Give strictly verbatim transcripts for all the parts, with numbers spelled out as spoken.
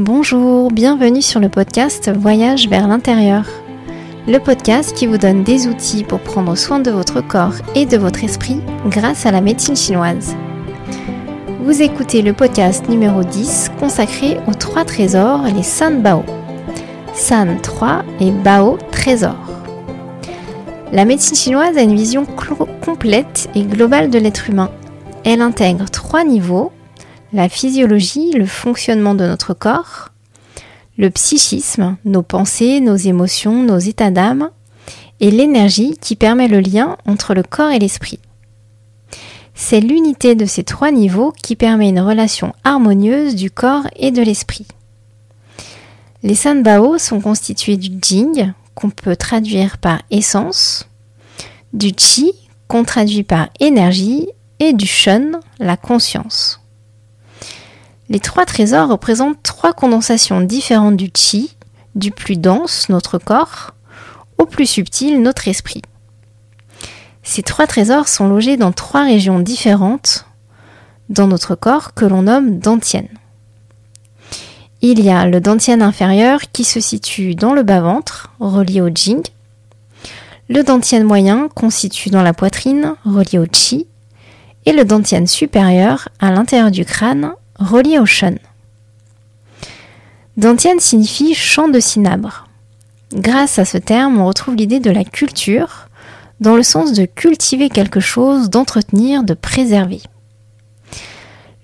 Bonjour, bienvenue sur le podcast Voyage vers l'intérieur. Le podcast qui vous donne des outils pour prendre soin de votre corps et de votre esprit grâce à la médecine chinoise. Vous écoutez le podcast numéro dix consacré aux trois trésors, les San Bao. San trois et Bao trésor. La médecine chinoise a une vision clo- complète et globale de l'être humain. Elle intègre trois niveaux. La physiologie, le fonctionnement de notre corps, le psychisme, nos pensées, nos émotions, nos états d'âme, et l'énergie qui permet le lien entre le corps et l'esprit. C'est l'unité de ces trois niveaux qui permet une relation harmonieuse du corps et de l'esprit. Les San Bao sont constitués du Jing, qu'on peut traduire par essence, du Qi, qu'on traduit par énergie, et du Shen, la conscience. Les trois trésors représentent trois condensations différentes du chi, du plus dense, notre corps, au plus subtil, notre esprit. Ces trois trésors sont logés dans trois régions différentes dans notre corps que l'on nomme dantian. Il y a le dantian inférieur qui se situe dans le bas-ventre, relié au jing, le dantian moyen qu'on situe dans la poitrine, relié au chi, et le dantian supérieur à l'intérieur du crâne, relié au Shen. Dantian signifie champ de cinabre. Grâce à ce terme, on retrouve l'idée de la culture, dans le sens de cultiver quelque chose, d'entretenir, de préserver.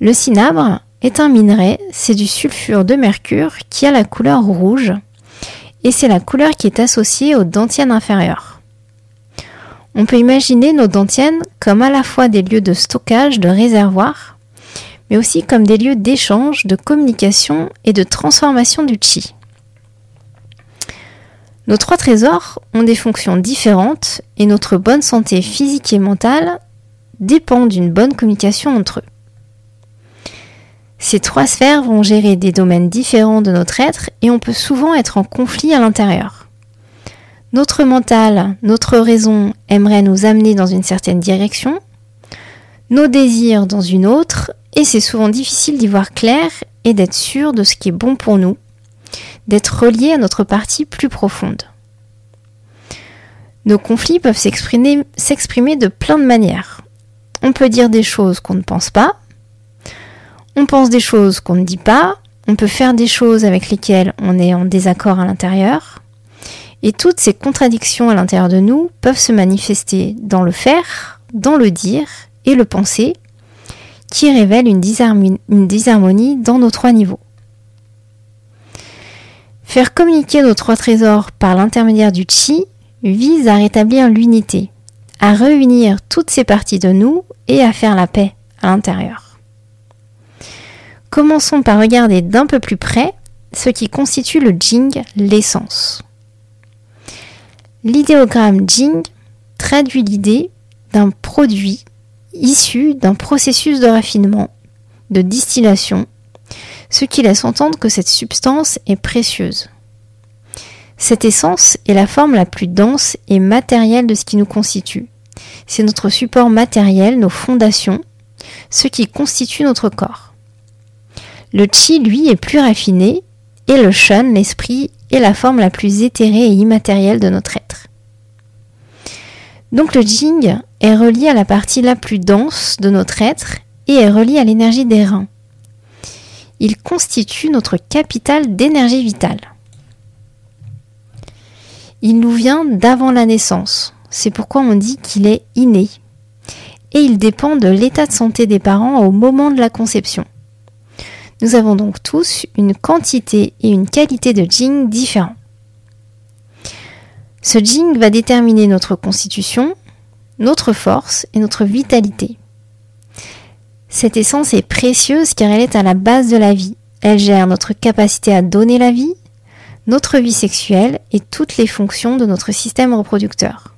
Le cinabre est un minerai, c'est du sulfure de mercure qui a la couleur rouge, et c'est la couleur qui est associée au dantian inférieur. On peut imaginer nos dantians comme à la fois des lieux de stockage, de réservoirs, mais aussi comme des lieux d'échange, de communication et de transformation du chi. Nos trois trésors ont des fonctions différentes et notre bonne santé physique et mentale dépend d'une bonne communication entre eux. Ces trois sphères vont gérer des domaines différents de notre être et on peut souvent être en conflit à l'intérieur. Notre mental, notre raison aimerait nous amener dans une certaine direction, nos désirs dans une autre, et c'est souvent difficile d'y voir clair et d'être sûr de ce qui est bon pour nous, d'être relié à notre partie plus profonde. Nos conflits peuvent s'exprimer, s'exprimer de plein de manières. On peut dire des choses qu'on ne pense pas, on pense des choses qu'on ne dit pas, on peut faire des choses avec lesquelles on est en désaccord à l'intérieur, et toutes ces contradictions à l'intérieur de nous peuvent se manifester dans le faire, dans le dire et le penser, qui révèle une disharmonie, une disharmonie dans nos trois niveaux. Faire communiquer nos trois trésors par l'intermédiaire du Qi vise à rétablir l'unité, à réunir toutes ces parties de nous et à faire la paix à l'intérieur. Commençons par regarder d'un peu plus près ce qui constitue le Jing, l'essence. L'idéogramme Jing traduit l'idée d'un produit issu d'un processus de raffinement, de distillation, ce qui laisse entendre que cette substance est précieuse. Cette essence est la forme la plus dense et matérielle de ce qui nous constitue. C'est notre support matériel, nos fondations, ce qui constitue notre corps. Le Qi, lui, est plus raffiné, et le Shen, l'esprit, est la forme la plus éthérée et immatérielle de notre être. Donc le Jing est relié à la partie la plus dense de notre être et est relié à l'énergie des reins. Il constitue notre capital d'énergie vitale. Il nous vient d'avant la naissance, c'est pourquoi on dit qu'il est inné. Et il dépend de l'état de santé des parents au moment de la conception. Nous avons donc tous une quantité et une qualité de Jing différents. Ce Jing va déterminer notre constitution, notre force et notre vitalité. Cette essence est précieuse car elle est à la base de la vie. Elle gère notre capacité à donner la vie, notre vie sexuelle et toutes les fonctions de notre système reproducteur.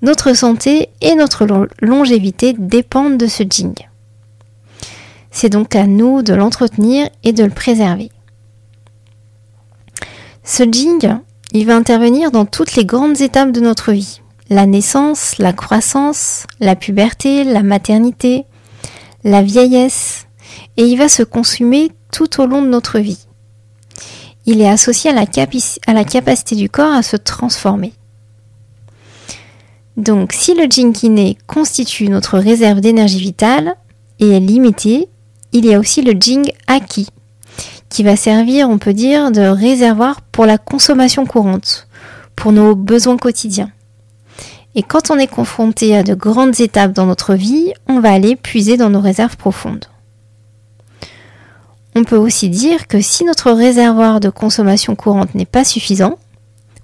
Notre santé et notre longévité dépendent de ce Jing. C'est donc à nous de l'entretenir et de le préserver. Ce Jing, il va intervenir dans toutes les grandes étapes de notre vie. La naissance, la croissance, la puberté, la maternité, la vieillesse. Et il va se consumer tout au long de notre vie. Il est associé à la, capi- à la capacité du corps à se transformer. Donc, si le Jing Qi constitue notre réserve d'énergie vitale et est limité, il y a aussi le Jing Aki, qui va servir, on peut dire, de réservoir pour la consommation courante, pour nos besoins quotidiens. Et quand on est confronté à de grandes étapes dans notre vie, on va aller puiser dans nos réserves profondes. On peut aussi dire que si notre réservoir de consommation courante n'est pas suffisant,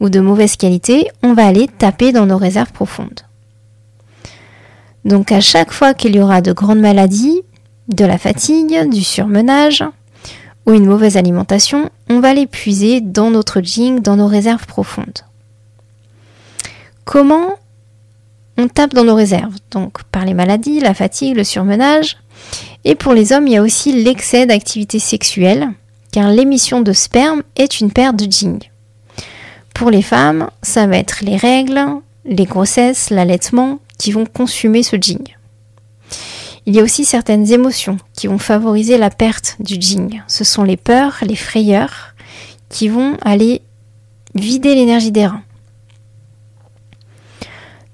ou de mauvaise qualité, on va aller taper dans nos réserves profondes. Donc à chaque fois qu'il y aura de grandes maladies, de la fatigue, du surmenage, ou une mauvaise alimentation, on va les puiser dans notre Jing, dans nos réserves profondes. Comment on tape dans nos réserves? Donc par les maladies, la fatigue, le surmenage. Et pour les hommes, il y a aussi l'excès d'activité sexuelle, car l'émission de sperme est une perte de Jing. Pour les femmes, ça va être les règles, les grossesses, l'allaitement qui vont consumer ce Jing. Il y a aussi certaines émotions qui vont favoriser la perte du Jing. Ce sont les peurs, les frayeurs qui vont aller vider l'énergie des reins.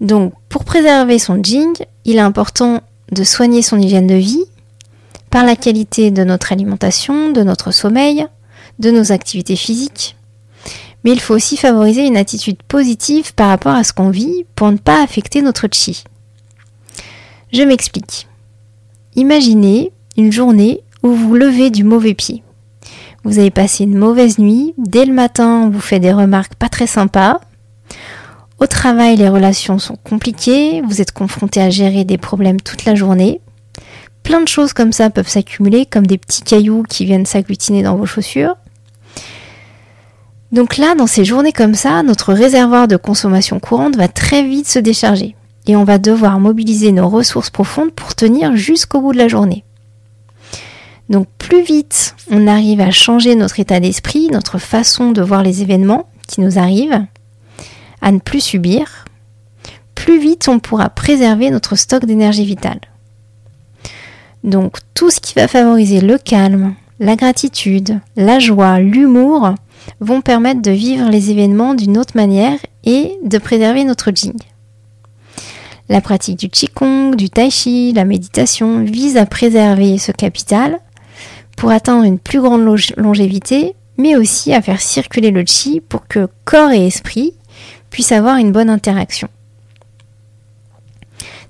Donc, pour préserver son Jing, il est important de soigner son hygiène de vie par la qualité de notre alimentation, de notre sommeil, de nos activités physiques. Mais il faut aussi favoriser une attitude positive par rapport à ce qu'on vit pour ne pas affecter notre chi. Je m'explique. Imaginez une journée où vous vous levez du mauvais pied. Vous avez passé une mauvaise nuit, dès le matin on vous fait des remarques pas très sympas. Au travail, les relations sont compliquées, vous êtes confronté à gérer des problèmes toute la journée. Plein de choses comme ça peuvent s'accumuler, comme des petits cailloux qui viennent s'agglutiner dans vos chaussures. Donc là, dans ces journées comme ça, notre réservoir de consommation courante va très vite se décharger. Et on va devoir mobiliser nos ressources profondes pour tenir jusqu'au bout de la journée. Donc plus vite on arrive à changer notre état d'esprit, notre façon de voir les événements qui nous arrivent, à ne plus subir, plus vite on pourra préserver notre stock d'énergie vitale. Donc tout ce qui va favoriser le calme, la gratitude, la joie, l'humour vont permettre de vivre les événements d'une autre manière et de préserver notre Jing. La pratique du Qi Gong, du tai chi, la méditation vise à préserver ce capital pour atteindre une plus grande longévité, mais aussi à faire circuler le Qi pour que corps et esprit puissent avoir une bonne interaction.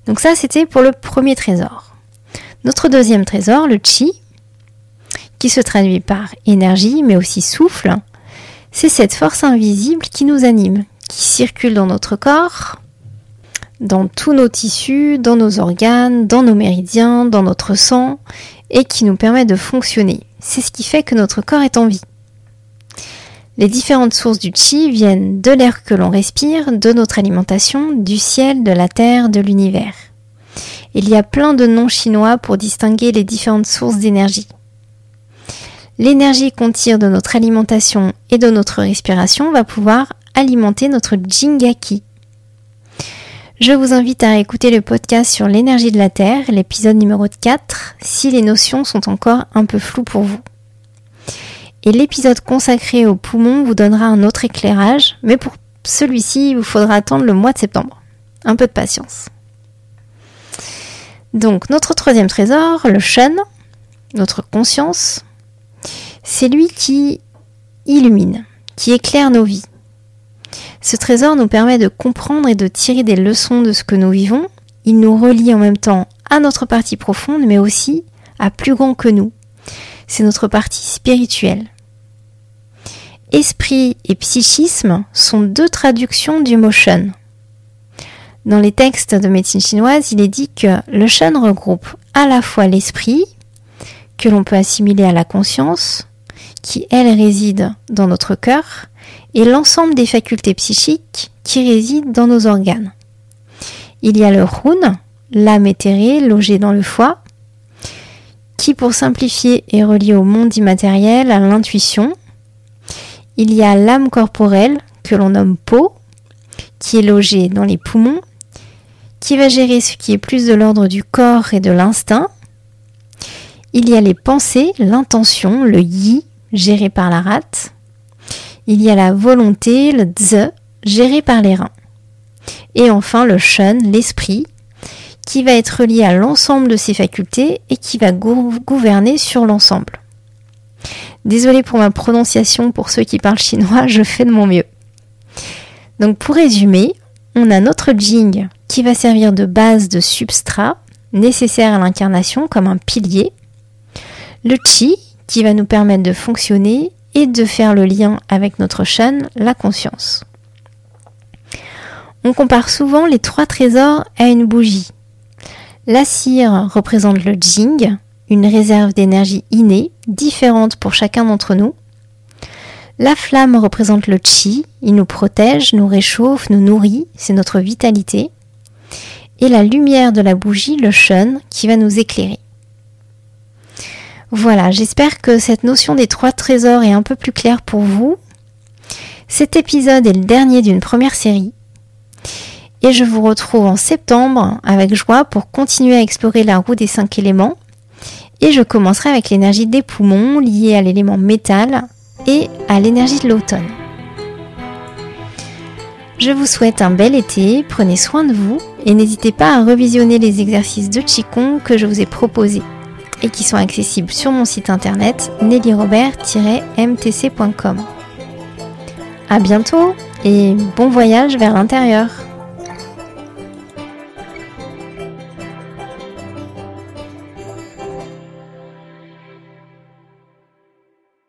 Donc ça, c'était pour le premier trésor. Notre deuxième trésor, le Qi, qui se traduit par énergie, mais aussi souffle, c'est cette force invisible qui nous anime, qui circule dans notre corps, dans tous nos tissus, dans nos organes, dans nos méridiens, dans notre sang, et qui nous permet de fonctionner. C'est ce qui fait que notre corps est en vie. Les différentes sources du chi viennent de l'air que l'on respire, de notre alimentation, du ciel, de la terre, de l'univers. Il y a plein de noms chinois pour distinguer les différentes sources d'énergie. L'énergie qu'on tire de notre alimentation et de notre respiration va pouvoir alimenter notre jingaki. Je vous invite à écouter le podcast sur l'énergie de la Terre, l'épisode numéro quatre, si les notions sont encore un peu floues pour vous. Et l'épisode consacré aux poumons vous donnera un autre éclairage, mais pour celui-ci, il vous faudra attendre le mois de septembre. Un peu de patience. Donc, notre troisième trésor, le Shen, notre conscience, c'est lui qui illumine, qui éclaire nos vies. Ce trésor nous permet de comprendre et de tirer des leçons de ce que nous vivons. Il nous relie en même temps à notre partie profonde, mais aussi à plus grand que nous. C'est notre partie spirituelle. Esprit et psychisme sont deux traductions du mot Shen. Dans les textes de médecine chinoise, il est dit que le Shen regroupe à la fois l'esprit, que l'on peut assimiler à la conscience, qui elle réside dans notre cœur, et l'ensemble des facultés psychiques qui résident dans nos organes. Il y a le Houn, l'âme éthérée logée dans le foie, qui pour simplifier est reliée au monde immatériel, à l'intuition. Il y a l'âme corporelle, que l'on nomme Po, qui est logée dans les poumons, qui va gérer ce qui est plus de l'ordre du corps et de l'instinct. Il y a les pensées, l'intention, le yi, géré par la rate. Il y a la volonté, le tze, géré par les reins. Et enfin le shen, l'esprit, qui va être relié à l'ensemble de ses facultés et qui va gouverner sur l'ensemble. Désolée pour ma prononciation, pour ceux qui parlent chinois, je fais de mon mieux. Donc pour résumer, on a notre Jing qui va servir de base de substrat, nécessaire à l'incarnation comme un pilier. Le Qi qui va nous permettre de fonctionner et de faire le lien avec notre Shen, la conscience. On compare souvent les trois trésors à une bougie. La cire représente le Jing, une réserve d'énergie innée, différente pour chacun d'entre nous. La flamme représente le chi, il nous protège, nous réchauffe, nous nourrit, c'est notre vitalité. Et la lumière de la bougie, le shen, qui va nous éclairer. Voilà, j'espère que cette notion des trois trésors est un peu plus claire pour vous. Cet épisode est le dernier d'une première série. Et je vous retrouve en septembre avec joie pour continuer à explorer la roue des cinq éléments. Et je commencerai avec l'énergie des poumons liée à l'élément métal et à l'énergie de l'automne. Je vous souhaite un bel été, prenez soin de vous et n'hésitez pas à revisionner les exercices de Qigong que je vous ai proposés et qui sont accessibles sur mon site internet nelly robert tiret m t c point com. A bientôt et bon voyage vers l'intérieur.